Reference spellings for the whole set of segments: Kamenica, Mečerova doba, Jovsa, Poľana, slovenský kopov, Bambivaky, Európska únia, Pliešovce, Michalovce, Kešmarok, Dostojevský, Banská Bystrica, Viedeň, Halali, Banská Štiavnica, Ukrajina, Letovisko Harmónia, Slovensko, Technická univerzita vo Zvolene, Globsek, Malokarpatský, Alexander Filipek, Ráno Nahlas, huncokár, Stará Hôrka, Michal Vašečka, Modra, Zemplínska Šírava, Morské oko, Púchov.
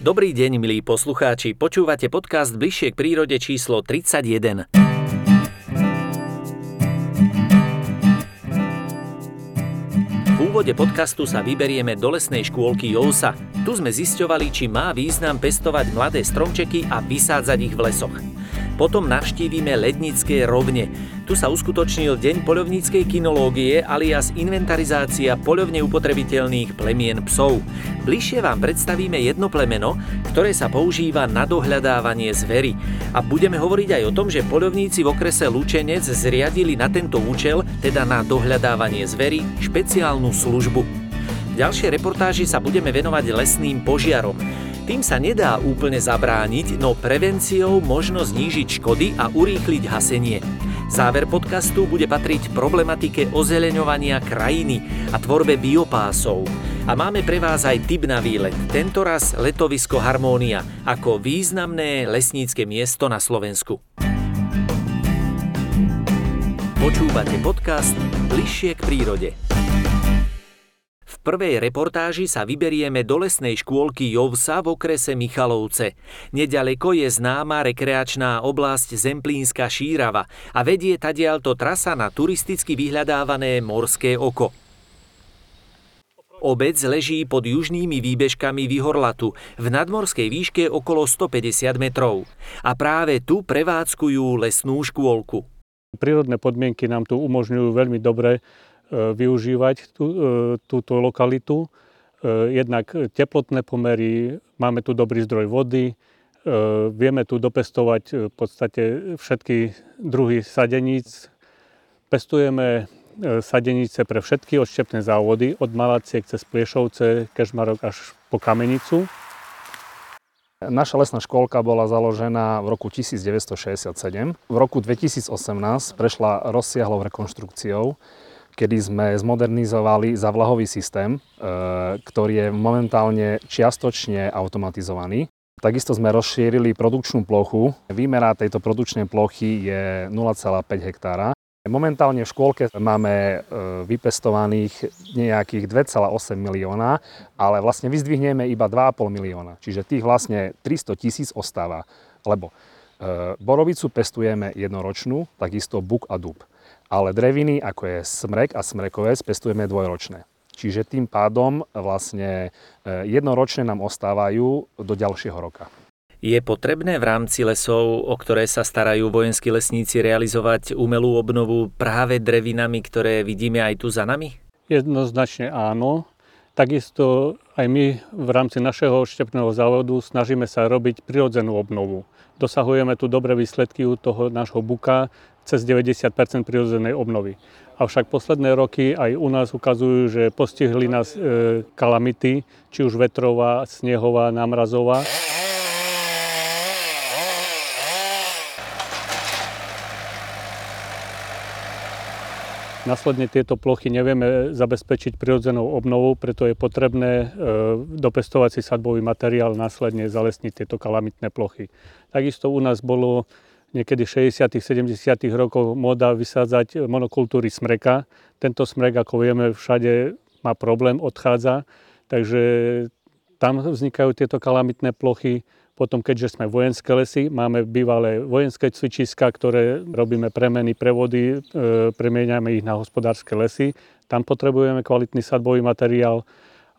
Dobrý deň, milí poslucháči. Počúvate podcast Bližšie k prírode číslo 31. V úvode podcastu sa vyberieme do lesnej škôlky Jovsa. Tu sme zisťovali, či má význam pestovať mladé stromčeky a vysádzať ich v lesoch. Potom navštívime Lednické rovne. Tu sa uskutočnil Deň poľovníckej kynológie alias inventarizácia poľovne upotrebiteľných plemien psov. Bližšie vám predstavíme jedno plemeno, ktoré sa používa na dohľadávanie zvery. A budeme hovoriť aj o tom, že poľovníci v okrese Lučenec zriadili na tento účel, teda na dohľadávanie zvery, špeciálnu službu. V ďalšej reportáži sa budeme venovať lesným požiarom. Tým sa nedá úplne zabrániť, no prevenciou možno znížiť škody a urýchliť hasenie. Záver podcastu bude patriť problematike ozeleňovania krajiny a tvorbe biopásov. A máme pre vás aj tip na výlet, tentoraz letovisko Harmónia, ako významné lesnícke miesto na Slovensku. Počúvate podcast Bližšie k prírode. V prvej reportáži sa vyberieme do lesnej škôlky Jovsa v okrese Michalovce. Neďaleko je známa rekreačná oblasť Zemplínska Šírava a vedie tadiaľto trasa na turisticky vyhľadávané Morské oko. Obec leží pod južnými výbežkami Vyhorlatu v nadmorskej výške okolo 150 metrov. A práve tu prevádzkujú lesnú škôlku. Prírodné podmienky nám tu umožňujú veľmi dobre využívať túto lokalitu. Jednak teplotné pomery, máme tu dobrý zdroj vody, vieme tu dopestovať v podstate všetky druhy sadeníc. Pestujeme sadenice pre všetky odštepné závody, od Malaciek cez Pliešovce, Kešmarok až po Kamenicu. Naša lesná škôlka bola založená v roku 1967. V roku 2018 prešla rozsiahlou rekonštrukciou, kedy sme zmodernizovali zavlahový systém, ktorý je momentálne čiastočne automatizovaný. Takisto sme rozšírili produkčnú plochu. Výmera tejto produkčnej plochy je 0,5 hektára. Momentálne v škôlke máme vypestovaných nejakých 2,8 milióna, ale vlastne vyzdvihneme iba 2,5 milióna. Čiže tých vlastne 300 000 ostáva, lebo borovicu pestujeme jednoročnú, takisto buk a dub. Ale dreviny, ako je smrek a smrekovec, pestujeme dvojročné. Čiže tým pádom vlastne jednoročné nám ostávajú do ďalšieho roka. Je potrebné v rámci lesov, o ktoré sa starajú vojenskí lesníci, realizovať umelú obnovu práve drevinami, ktoré vidíme aj tu za nami? Jednoznačne áno. Takisto aj my v rámci našeho odštepného závodu snažíme sa robiť prirodzenú obnovu. Dosahujeme tu dobré výsledky u toho nášho buka, cez 90% prirodzenej obnovy. Avšak posledné roky aj u nás ukazujú, že postihli nás kalamity, či už vetrová, snehová, námrazová. Následne tieto plochy nevieme zabezpečiť prirodzenou obnovou, preto je potrebné dopestovať si sadbový materiál, následne zalesniť tieto kalamitné plochy. Takisto u nás bolo niekedy v 60. 70. rokov móda vysádzať monokultúry smreka. Tento smrek, ako vieme, všade má problém, odchádza, takže tam vznikajú tieto kalamitné plochy. Potom, keďže sme vojenské lesy, máme bývalé vojenské cvičiska, ktoré robíme premeny, prevody, premieňame ich na hospodárske lesy. Tam potrebujeme kvalitný sadbový materiál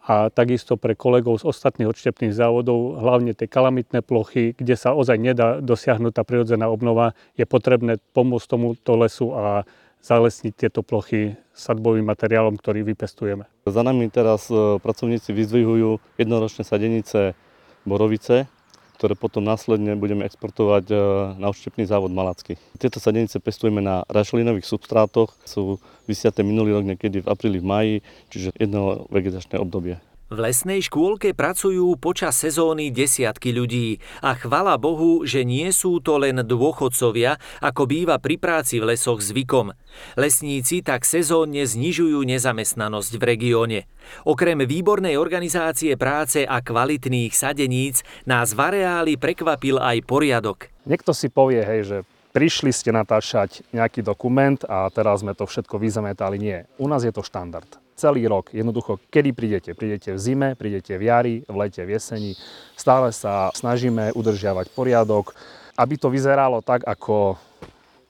a takisto pre kolegov z ostatných odštepných závodov, hlavne tie kalamitné plochy, kde sa ozaj nedá dosiahnuť tá prirodzená obnova, je potrebné pomôcť tomuto lesu a zalesniť tieto plochy sadbovým materiálom, ktorý vypestujeme. Za nami teraz pracovníci vyzdvihujú jednoročné sadenice borovice, ktoré potom následne budeme exportovať na odštepný závod Malacky. Tieto sadenice pestujeme na rašelinových substrátoch, sú vysiaté minulý rok niekedy v apríli, v máji, čiže jedno vegetačné obdobie. V lesnej škôlke pracujú počas sezóny desiatky ľudí a chvala Bohu, že nie sú to len dôchodcovia, ako býva pri práci v lesoch zvykom. Lesníci tak sezónne znižujú nezamestnanosť v regióne. Okrem výbornej organizácie práce a kvalitných sadeníc nás v areáli prekvapil aj poriadok. Niekto si povie, hej, že prišli ste natáčať nejaký dokument a teraz sme to všetko vyzametali. Nie, u nás je to štandard. celý rok. Jednoducho, kedy prídete? Prídete v zime, prídete v jari, v lete, v jeseni. Stále sa snažíme udržiavať poriadok, aby to vyzeralo tak, ako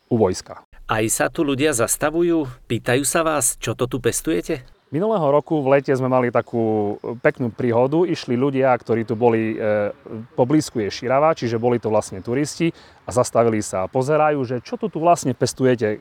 u vojska. Aj sa tu ľudia zastavujú, pýtajú sa vás, čo to tu pestujete? Minulého roku v lete sme mali takú peknú príhodu. Išli ľudia, ktorí tu boli, poblízku je Šírava, čiže boli to vlastne turisti a zastavili sa a pozerajú, že čo tu vlastne pestujete,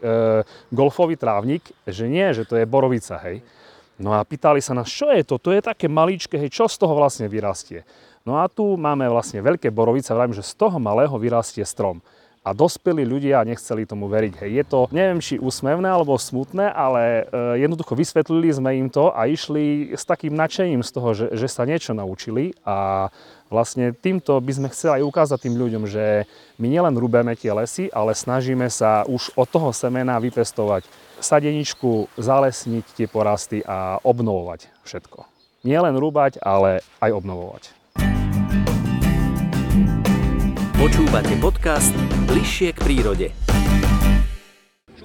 golfový trávnik, že nie, že to je borovica, hej. No a pýtali sa nás, čo je to, to je také maličké, hej, čo z toho vlastne vyrastie. No a tu máme vlastne veľké borovice, vravím, že z toho malého vyrastie strom. A dospelí ľudia nechceli tomu veriť. Hej, je to, neviem, či úsmevné alebo smutné, ale jednoducho vysvetlili sme im to a išli s takým nadšením z toho, že sa niečo naučili. A vlastne týmto by sme chceli aj ukázať tým ľuďom, že my nielen rúbeme tie lesy, ale snažíme sa už od toho semena vypestovať sadeničku, zalesniť tie porasty a obnovovať všetko. Nielen rúbať, ale aj obnovovať. Počúvate podcast Bližšie k prírode.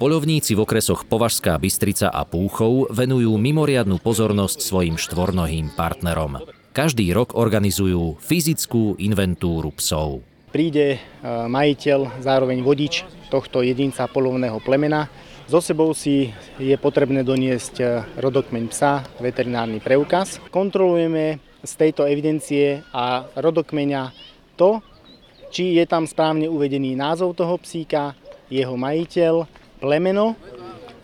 Poľovníci v okresoch Považská Bystrica a Púchov venujú mimoriadnu pozornosť svojim štvornohým partnerom. Každý rok organizujú fyzickú inventúru psov. Príde majiteľ, zároveň vodič tohto jedinca poľovného plemena. So sebou si je potrebné doniesť rodokmeň psa, veterinárny preukaz. Kontrolujeme z tejto evidencie a rodokmeňa to, či je tam správne uvedený názov toho psíka, jeho majiteľ, plemeno,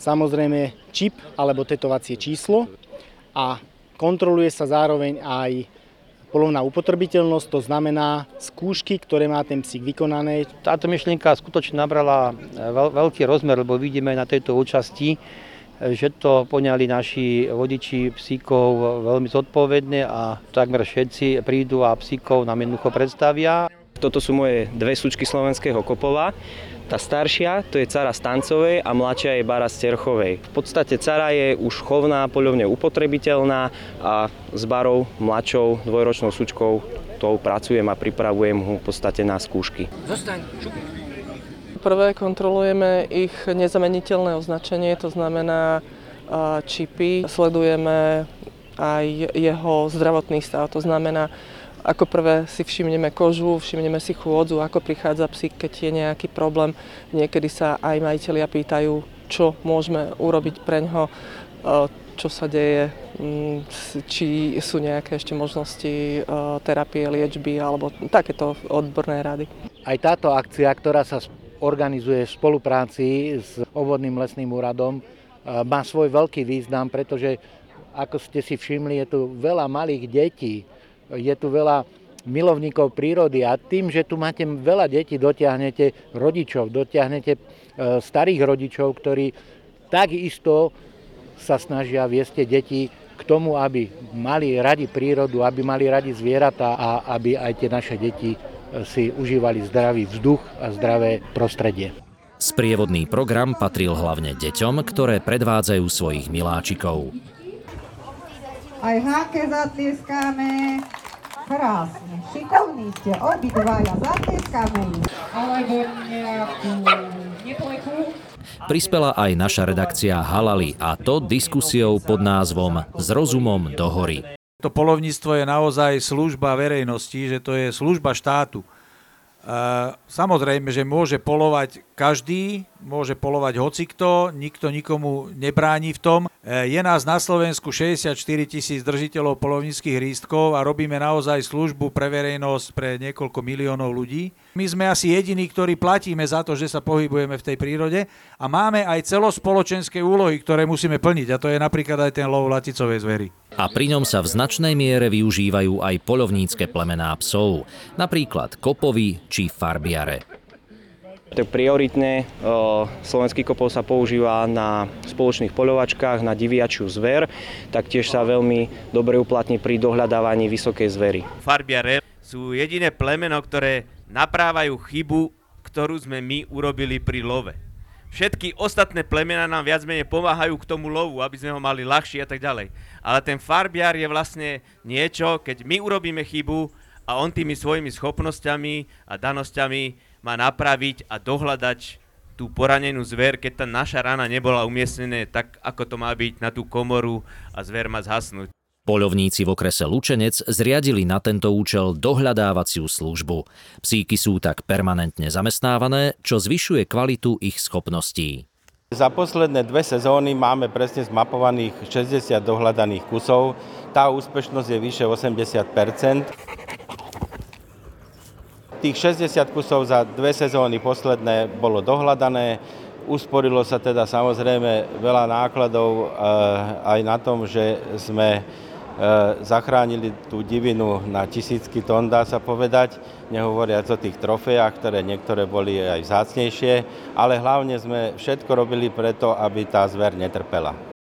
samozrejme čip alebo tetovacie číslo a kontroluje sa zároveň aj poľovná upotrebiteľnosť, to znamená skúšky, ktoré má ten psík vykonané. Táto myšlienka skutočne nabrala veľký rozmer, lebo vidíme na tejto účasti, že to poňali naši vodiči psíkov veľmi zodpovedne a takmer všetci prídu a psíkov nám jednoducho predstavia. Toto sú moje dve sučky slovenského kopova. Tá staršia, to je cara Stancovej a mladšia je bara Sterchovej. V podstate cara je už chovná, poľovne upotrebiteľná a s barou, mladšou, dvojročnou sučkou tou pracujem a pripravujem ho v podstate na skúšky. Zostaň, šupi. Prvé kontrolujeme ich nezameniteľné označenie, to znamená čipy. Sledujeme aj jeho zdravotný stav, to znamená ako prvé si všimneme kožu, všimneme si chôdzu, ako prichádza psík, keď je nejaký problém. Niekedy sa aj majitelia pýtajú, čo môžeme urobiť preňho, čo sa deje, či sú nejaké ešte možnosti terapie, liečby alebo takéto odborné rady. Aj táto akcia, ktorá sa organizuje v spolupráci s obvodným lesným úradom, má svoj veľký význam, pretože ako ste si všimli, je tu veľa malých detí. Je tu veľa milovníkov prírody a tým, že tu máte veľa detí, dotiahnete rodičov, dotiahnete starých rodičov, ktorí takisto sa snažia viesť deti k tomu, aby mali radi prírodu, aby mali radi zvieratá a aby aj tie naše deti si užívali zdravý vzduch a zdravé prostredie. Sprievodný program patril hlavne deťom, ktoré predvádzajú svojich miláčikov. Aj háke zatlieskáme. Krásne, šikovní ste, obidvaja, zatlieskáme ich. Alebo nejakú neplejku. Prispela aj naša redakcia Halali a to diskusiou pod názvom S rozumom do hory. To poľovníctvo je naozaj služba verejnosti, že to je služba štátu. Samozrejme, že môže poľovať každý, môže poľovať hocikto, nikto nikomu nebráni v tom. Je nás na Slovensku 64 000 držiteľov poľovníckych lístkov a robíme naozaj službu pre verejnosť pre niekoľko miliónov ľudí. My sme asi jediní, ktorí platíme za to, že sa pohybujeme v tej prírode a máme aj celospoločenské úlohy, ktoré musíme plniť a to je napríklad aj ten lov laticovej zvery. A pri ňom sa v značnej miere využívajú aj poľovnícke plemená psov, napríklad kopovy či farbiare. Prioritne slovenský kopov sa používa na spoločných poľovačkách, na diviačiu zver, taktiež sa veľmi dobre uplatní pri dohľadávaní vysokej zvery. Farbiare sú jediné plemeno, ktoré naprávajú chybu, ktorú sme my urobili pri love. Všetky ostatné plemená nám viac menej pomáhajú k tomu lovu, aby sme ho mali ľahšie a tak ďalej. Ale ten farbiar je vlastne niečo, keď my urobíme chybu a on tými svojimi schopnosťami a danosťami má napraviť a dohľadať tú tú poranenú zver, keď tá naša rana nebola umiestnená tak, ako to má byť, na tú komoru a zver má zhasnúť. Poľovníci v okrese Lučenec zriadili na tento účel dohľadávaciu službu. Psíky sú tak permanentne zamestnávané, čo zvyšuje kvalitu ich schopností. Za posledné 2 sezóny máme presne zmapovaných 60 dohľadaných kusov. Tá úspešnosť je vyše 80%. Tých 60 kusov za 2 sezóny posledné bolo dohľadané. Usporilo sa teda samozrejme veľa nákladov aj na tom, že sme zachránili tú divinu na tisícky tón, dá sa povedať, nehovoriac o tých trofejách, ktoré niektoré boli aj vzácnejšie, ale hlavne sme všetko robili preto, aby tá zver netrpela.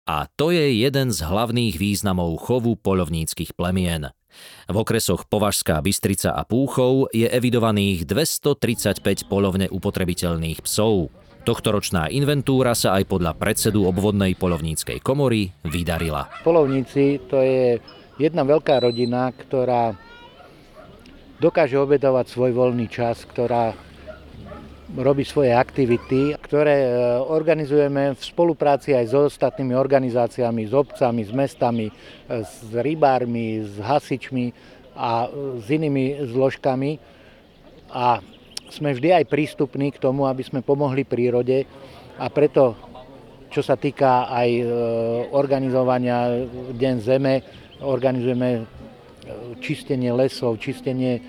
A to je jeden z hlavných významov chovu poľovníckych plemien. V okresoch Považská Bystrica a Púchov je evidovaných 235 poľovne upotrebiteľných psov. Tohtoročná inventúra sa aj podľa predsedu obvodnej poľovníckej komory vydarila. Poľovníci to je jedna veľká rodina, ktorá dokáže obedovať svoj voľný čas, ktorá robí svoje aktivity, ktoré organizujeme v spolupráci aj s ostatnými organizáciami, s obcami, s mestami, s rybármi, s hasičmi a s inými zložkami. A sme vždy aj prístupní k tomu, aby sme pomohli prírode, a preto, čo sa týka aj organizovania Deň zeme, organizujeme čistenie lesov, čistenie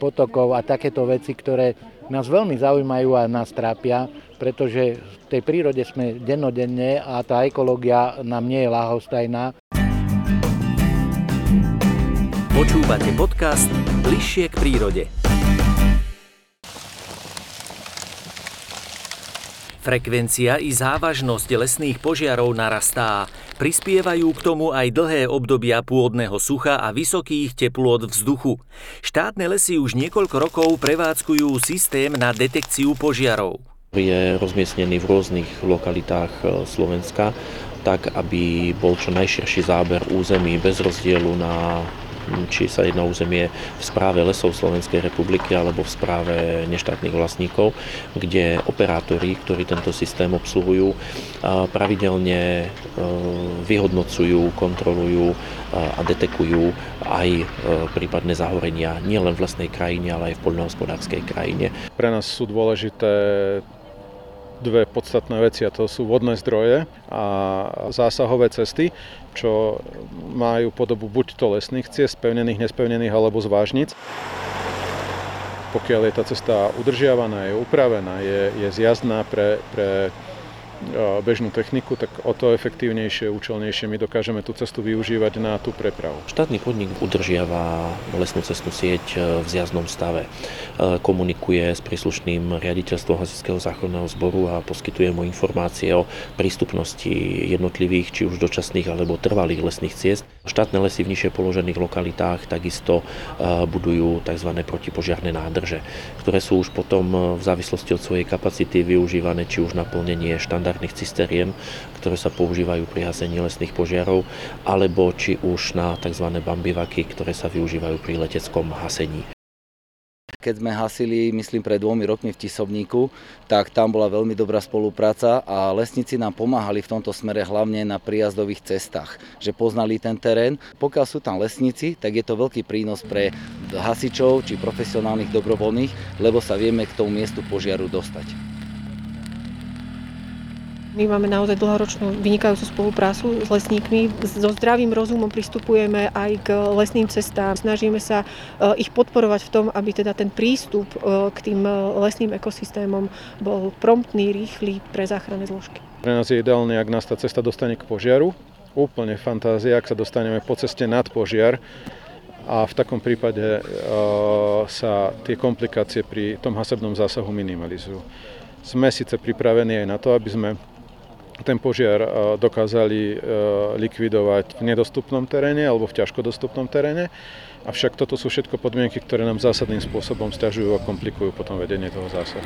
potokov a takéto veci, ktoré nás veľmi zaujímajú a nás trápia, pretože v tej prírode sme dennodenne a tá ekológia nám nie je ľahostajná. Počúvate podcast Bližšie k prírode. Frekvencia i závažnosť lesných požiarov narastá. Prispievajú k tomu aj dlhé obdobia pôvodného sucha a vysokých teplôt vzduchu. Štátne lesy už niekoľko rokov prevádzkujú systém na detekciu požiarov. Je rozmiestnený v rôznych lokalitách Slovenska, tak aby bol čo najširší záber území bez rozdielu na či sa jedno územie v správe lesov Slovenskej republiky alebo v správe neštátnych vlastníkov, kde operátori, ktorí tento systém obsluhujú, pravidelne vyhodnocujú, kontrolujú a detekujú aj prípadné zahorenia nielen v lesnej krajine, ale aj v poľnohospodárskej krajine. Pre nás sú dôležité dve podstatné veci, a to sú vodné zdroje a zásahové cesty, čo majú podobu buďto lesných ciest, spevnených, nespevnených alebo z vážnic. Pokiaľ je tá cesta udržiavaná, je upravená, je zjazdná pre bežnú techniku, tak o to efektívnejšie, účelnejšie my dokážeme tú cestu využívať na tú prepravu. Štátny podnik udržiava lesnú cestnú sieť v zjazdnom stave. Komunikuje s príslušným riaditeľstvom Hasičského záchranného zboru a poskytuje mu informácie o prístupnosti jednotlivých, či už dočasných alebo trvalých lesných ciest. Štátne lesy v nižšie položených lokalitách takisto budujú tzv. Protipožiarne nádrže, ktoré sú už potom v závislosti od svojej kapacity využívané či už na plnenie štandardných cisterien, ktoré sa používajú pri hasení lesných požiarov, alebo či už na tzv. Bambivaky, ktoré sa využívajú pri leteckom hasení. Keď sme hasili, myslím, pred 2 rokmi v Tisobníku, tak tam bola veľmi dobrá spolupráca a lesníci nám pomáhali v tomto smere hlavne na prijazdových cestách, že poznali ten terén. Pokiaľ sú tam lesníci, tak je to veľký prínos pre hasičov či profesionálnych dobrovoľných, lebo sa vieme k tomu miestu požiaru dostať. My máme naozaj dlhoročnú vynikajúcu spoluprácu s lesníkmi. So zdravým rozumom pristupujeme aj k lesným cestám. Snažíme sa ich podporovať v tom, aby teda ten prístup k tým lesným ekosystémom bol promptný, rýchly pre záchranné zložky. Pre nás je ideálne, ak nás tá cesta dostane k požiaru. Úplne fantázia, ak sa dostaneme po ceste nad požiar. A v takom prípade sa tie komplikácie pri tom hasebnom zásahu minimalizujú. Sme síce pripravení aj na to, aby sme ten požiar dokázali likvidovať v nedostupnom teréne alebo v ťažko dostupnom teréne. Avšak toto sú všetko podmienky, ktoré nám zásadným spôsobom sťažujú a komplikujú potom vedenie toho zásahu.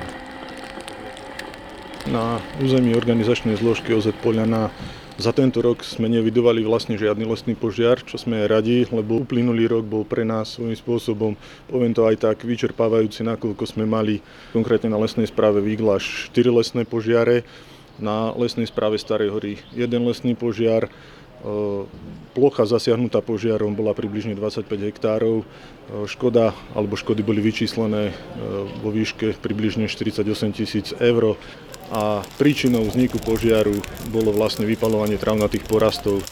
Na území organizačnej zložky OZ Poľana Za tento rok sme nevidovali vlastne žiadny lesný požiar, čo sme radi, lebo uplynulý rok bol pre nás svojím spôsobom, poviem to aj tak, vyčerpávajúci, nakoľko sme mali konkrétne na lesnej správe Vígla 4 lesné požiare, na lesnej správe Starej Hory 1 lesný požiar, plocha zasiahnutá požiarom bola približne 25 hektárov, škody boli vyčíslené vo výške približne 48 000 eur. A príčinou vzniku požiaru bolo vlastne vypaľovanie travnatých porastov.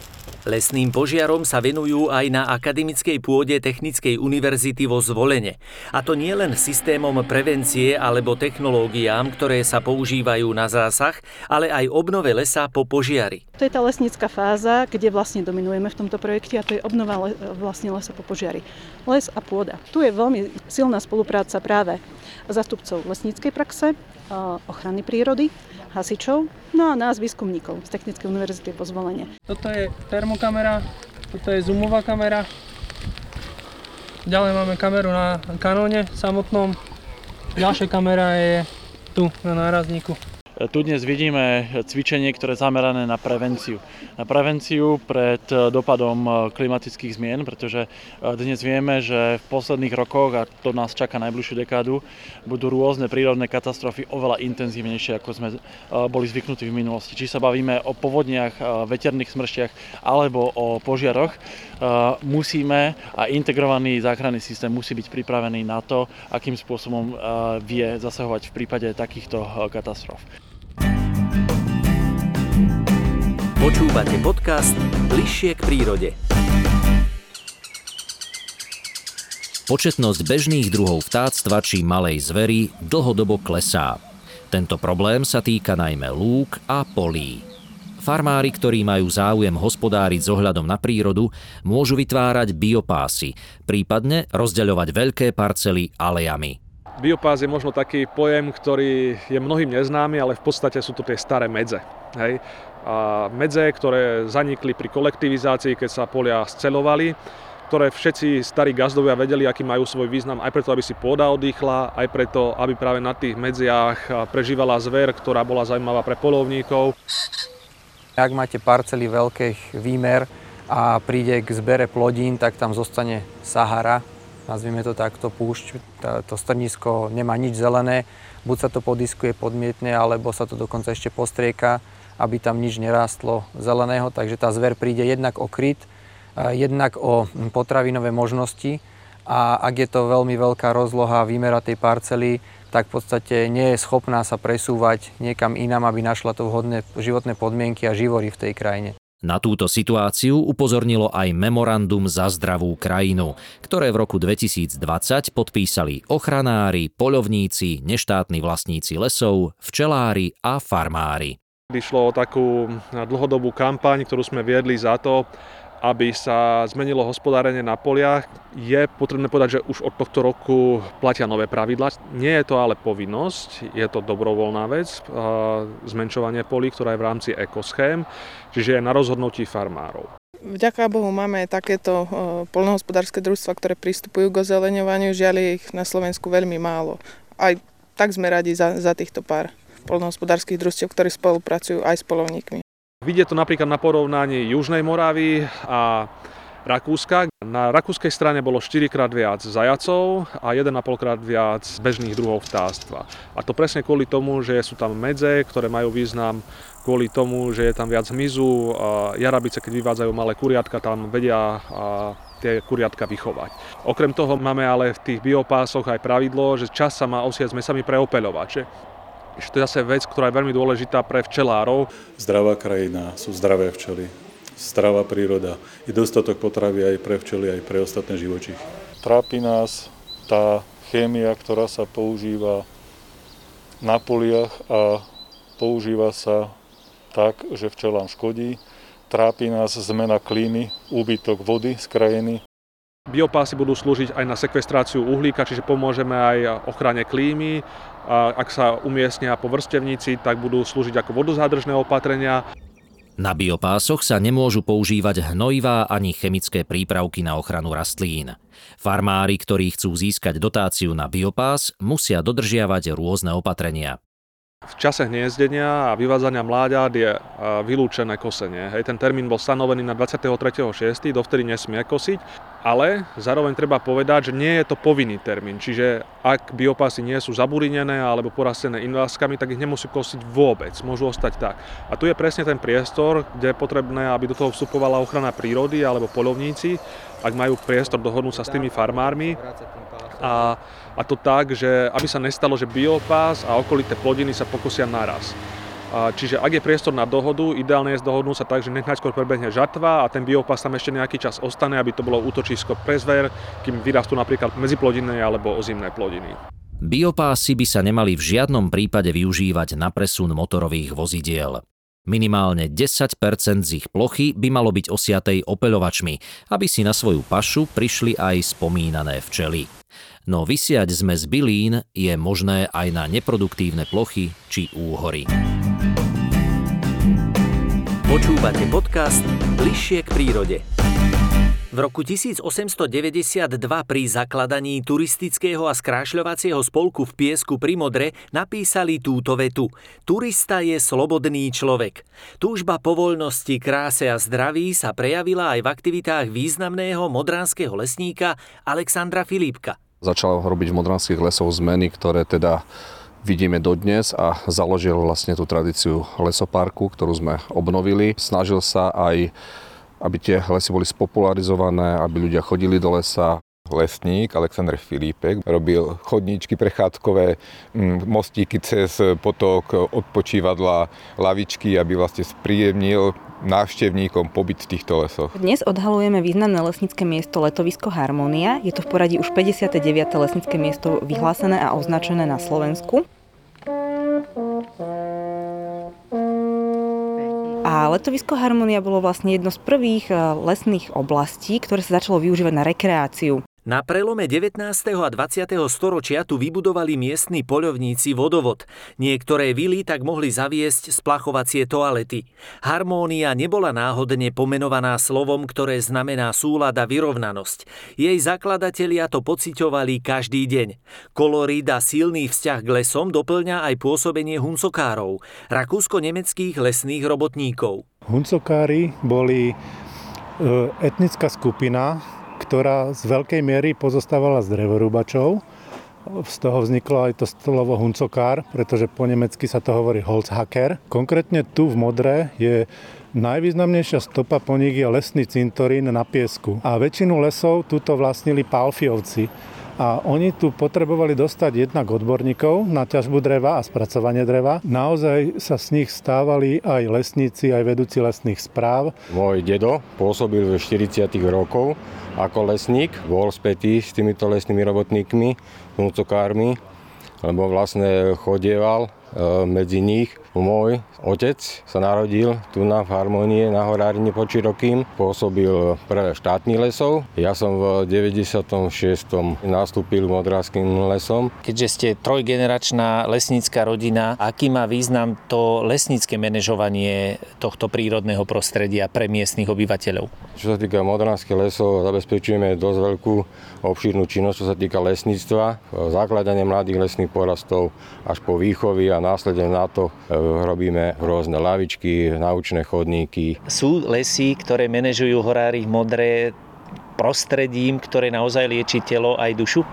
Lesným požiarom sa venujú aj na akademickej pôde Technickej univerzity vo Zvolene. A to nie len systémom prevencie alebo technológiám, ktoré sa používajú na zásah, ale aj obnove lesa po požiari. To je tá lesnícka fáza, kde vlastne dominujeme v tomto projekte, a to je obnova vlastne lesa po požiari. Les a pôda. Tu je veľmi silná spolupráca práve zástupcov lesníckej praxe, ochrany prírody, hasičov, no a nás výskumníkov z Technickej univerzity vo Zvolene. Toto je termokamera, toto je zoomová kamera. Ďalej máme kameru na kanóne samotnom. Ďalšia kamera je tu na nárazníku. Tu dnes vidíme cvičenie, ktoré je zamerané na prevenciu. Na prevenciu pred dopadom klimatických zmien, pretože dnes vieme, že v posledných rokoch, a to nás čaká najbližšiu dekádu, budú rôzne prírodné katastrofy oveľa intenzívnejšie, ako sme boli zvyknutí v minulosti. Či sa bavíme o povodniach, veterných smršťach alebo o požiaroch, musíme a integrovaný záchranný systém musí byť pripravený na to, akým spôsobom vie zasahovať v prípade takýchto katastrof. Počúvate podcast Bližšie k prírode. Početnosť bežných druhov vtáctva či malej zvery dlhodobo klesá. Tento problém sa týka najmä lúk a polí. Farmári, ktorí majú záujem hospodáriť s ohľadom na prírodu, môžu vytvárať biopásy, prípadne rozdeľovať veľké parcely alejami. Biopás je možno taký pojem, ktorý je mnohým neznámy, ale v podstate sú to tie staré medze. Hej? A medze, ktoré zanikli pri kolektivizácii, keď sa polia sceľovali, ktoré všetci starí gazdovia vedeli, aký majú svoj význam, aj preto, aby si pôda oddychla, aj preto, aby práve na tých medziach prežívala zver, ktorá bola zaujímavá pre poľovníkov. Ak máte parcely veľkých výmer a príde k zbere plodín, tak tam zostane Sahara, nazvime to takto, púšť. To strnisko nemá nič zelené, buď sa to podiskuje, podmietne, alebo sa to dokonca ešte postrieka, aby tam nič nerástlo zeleného, takže tá zver príde jednak o kryt, jednak o potravinové možnosti, a ak je to veľmi veľká rozloha výmera tej parcely, tak v podstate nie je schopná sa presúvať niekam inam, aby našla to vhodné životné podmienky a živory v tej krajine. Na túto situáciu upozornilo aj memorandum za zdravú krajinu, ktoré v roku 2020 podpísali ochranári, poľovníci, neštátni vlastníci lesov, včelári a farmári. Išlo o takú dlhodobú kampaň, ktorú sme viedli za to, aby sa zmenilo hospodárenie na poliach. Je potrebné povedať, že už od tohto roku platia nové pravidlá. Nie je to ale povinnosť, je to dobrovoľná vec, zmenšovanie polí, ktorá je v rámci ekoschém, čiže je na rozhodnutí farmárov. Vďaka Bohu máme takéto poľnohospodárske družstva, ktoré pristupujú k ozeleňovaniu, žiaľ je ich na Slovensku veľmi málo. Aj tak sme radi za týchto pár poľnohospodárskych družstiev, ktorí spolupracujú aj s poľovníkmi. Vidieť to napríklad na porovnaní Južnej Moravy a Rakúska. Na rakúskej strane bolo 4-krát viac zajacov a 1,5-krát viac bežných druhov vtáctva. A to presne kvôli tomu, že sú tam medze, ktoré majú význam, kvôli tomu, že je tam viac hmyzu. Jarabice, keď vyvádzajú malé kuriatka, tam vedia tie kuriatka vychovať. Okrem toho máme ale v tých biopásoch aj pravidlo, že čas sa má osiať s mesami pre opeľovače. To je zase vec, ktorá je veľmi dôležitá pre včelárov. Zdravá krajina, sú zdravé včely, zdravá príroda. Je dostatok potravy aj pre včely, aj pre ostatné živočichy. Trápi nás tá chémia, ktorá sa používa na poliach a používa sa tak, že včelám škodí. Trápi nás zmena klímy, úbytok vody z krajiny. Biopásy budú slúžiť aj na sekvestráciu uhlíka, čiže pomôžeme aj ochrane klímy. Ak sa umiestnia po vrstevnici, tak budú slúžiť ako vodozádržné opatrenia. Na biopásoch sa nemôžu používať hnojivá ani chemické prípravky na ochranu rastlín. Farmári, ktorí chcú získať dotáciu na biopás, musia dodržiavať rôzne opatrenia. V čase hniezdenia a vyvádzania mláďat je vylúčené kosenie. Ten termín bol stanovený na 23.6., dovtedy nesmie kosiť, ale zároveň treba povedať, že nie je to povinný termín. Čiže ak biopasy nie sú zaburinené alebo porastené inváskami, tak ich nemusí kosiť vôbec, môžu ostať tak. A tu je presne ten priestor, kde je potrebné, aby do toho vstupovala ochrana prírody alebo poľovníci, ak majú priestor dohodnúť sa s tými farmármi. A to tak, že aby sa nestalo, že biopás a okolité plodiny sa pokosia naraz. Čiže ak je priestor na dohodu, ideálne je dohodnúť sa tak, že nech najskôr prebehne žatva a ten biopás tam ešte nejaký čas ostane, aby to bolo útočisko pre zver, kým vyrastú napríklad medziplodinné alebo ozimné plodiny. Biopásy by sa nemali v žiadnom prípade využívať na presun motorových vozidiel. Minimálne 10% z ich plochy by malo byť osiatej opeľovačmi, aby si na svoju pašu prišli aj spomínané včely. No vysiať zmes bylín je možné aj na neproduktívne plochy či úhory. Počúvate podcast Bližšie k prírode. V roku 1892 pri zakladaní turistického a skrášľovacieho spolku v Piesku pri Modre napísali túto vetu. Turista je slobodný človek. Túžba po voľnosti, kráse a zdraví sa prejavila aj v aktivitách významného modranského lesníka Alexandra Filipka. Začal robiť v modranských lesoch zmeny, ktoré teda vidíme dodnes a založil vlastne tú tradíciu lesoparku, ktorú sme obnovili. Snažil sa aj, aby tie lesy boli spopularizované, aby ľudia chodili do lesa. Lesník Alexander Filipek robil chodníčky prechádzkové, mostíky cez potok, odpočívadla, lavičky, aby vlastne spríjemnil návštevníkom pobyt v týchto lesoch. Dnes odhalujeme významné lesnícke miesto Letovisko Harmónia. Je to v poradí už 59. lesnícke miesto vyhlásené a označené na Slovensku. A letovisko Harmónia bolo vlastne jedno z prvých lesných oblastí, ktoré sa začalo využívať na rekreáciu. Na prelome 19. a 20. storočia tu vybudovali miestni poľovníci vodovod. Niektoré vily tak mohli zaviesť splachovacie toalety. Harmónia nebola náhodne pomenovaná slovom, ktoré znamená súlad a vyrovnanosť. Jej zakladatelia to pociťovali každý deň. Kolorit a silný vzťah k lesom doplňa aj pôsobenie huncokárov, rakúsko-nemeckých lesných robotníkov. Huncokári boli etnická skupina, ktorá z veľkej miery pozostávala z drevorúbačov. Z toho vzniklo aj to slovo huncokár, pretože po nemecky sa to hovorí holzhacker. Konkrétne tu v Modre je najvýznamnejšia stopa po nich je lesný cintorín na piesku. A väčšinu lesov tuto vlastnili Palfiovci. A oni tu potrebovali dostať jednak odborníkov na ťažbu dreva a spracovanie dreva. Naozaj sa z nich stávali aj lesníci, aj vedúci lesných správ. Môj dedo pôsobil v 40. rokov ako lesník. Bol spätý s týmito lesnými robotníkmi, huncokármi, lebo vlastne chodieval medzi nich. Môj otec sa narodil tu na Harmónie, na Horárine pod Širokým. Pôsobil pre štátnych lesov. Ja som v 96. nastúpil modranským lesom. Keďže ste trojgeneračná lesnícka rodina, aký má význam to lesnícke manažovanie tohto prírodného prostredia pre miestnych obyvateľov? Čo sa týka modranských lesov, zabezpečujeme dosť veľkú obšírnu činnosť, čo sa týka lesníctva, zakladanie mladých lesných porastov až po výchovy a následne na to robíme rôzne lavičky, naučné chodníky. Sú lesy, ktoré manažujú horári v Modre prostredím, ktoré naozaj lieči telo aj dušu?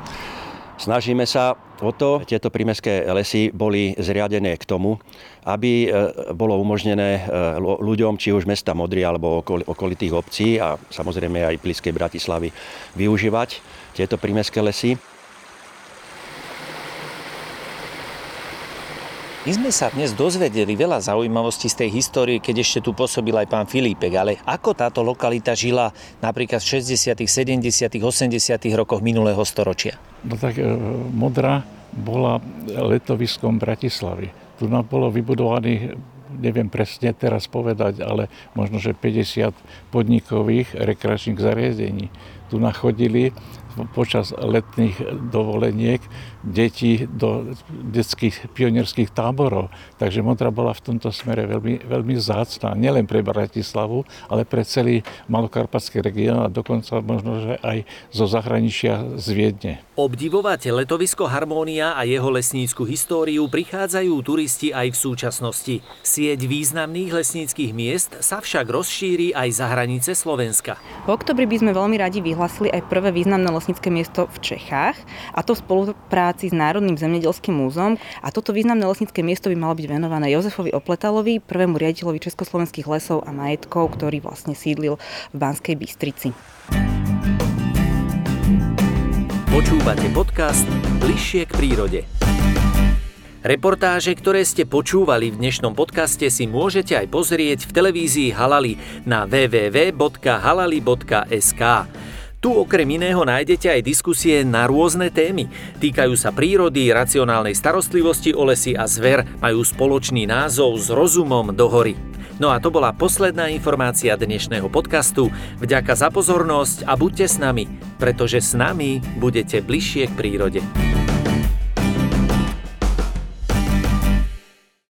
Snažíme sa o to, tieto prímestské lesy boli zriadené k tomu, aby bolo umožnené ľuďom, či už mesta Modry alebo okolitých obcí a samozrejme aj blízkej Bratislavy, využívať tieto prímestské lesy. My sme sa dnes dozvedeli veľa zaujímavostí z tej histórie, keď ešte tu pôsobil aj pán Filipek, ale ako táto lokalita žila napríklad v 60., 70., 80. rokoch minulého storočia? No tak Modra bola letoviskom Bratislavy. Tu nám bolo vybudovaných, neviem presne teraz povedať, ale možno, že 50 podnikových rekreačných zariadení. tu nachodili počas letných dovoleniek detí do detských pionierských táborov. Takže Modra bola v tomto smere veľmi, veľmi vzácna, nielen pre Bratislavu, ale pre celý malokarpatský región a dokonca možno, že aj zo zahraničia z Viedne. Obdivovať letovisko Harmónia a jeho lesnícku históriu prichádzajú turisti aj v súčasnosti. Sieť významných lesníckych miest sa však rozšíri aj za hranice Slovenska. V oktobri by sme veľmi radi vyhlasili aj prvé významné lesnícke miesto v Čechách, a to v spolupráci s Národným zemedelským múzeum. A toto významné lesnícke miesto by malo byť venované Jozefovi Oplethalovi, prvému riaditeľovi československých lesov a majetkov, ktorý vlastne sídlil v Banskej Bystrici. Počúvate podcast Bližšie k prírode. Reportáže, ktoré ste počúvali v dnešnom podcaste, si môžete aj pozrieť v televízii Halali na www.halali.sk. Tu okrem iného nájdete aj diskusie na rôzne témy. Týkajú sa prírody, racionálnej starostlivosti o lesy a zver, majú spoločný názov S rozumom do hory. No a to bola posledná informácia dnešného podcastu. Vďaka za pozornosť a buďte s nami, pretože s nami budete bližšie k prírode.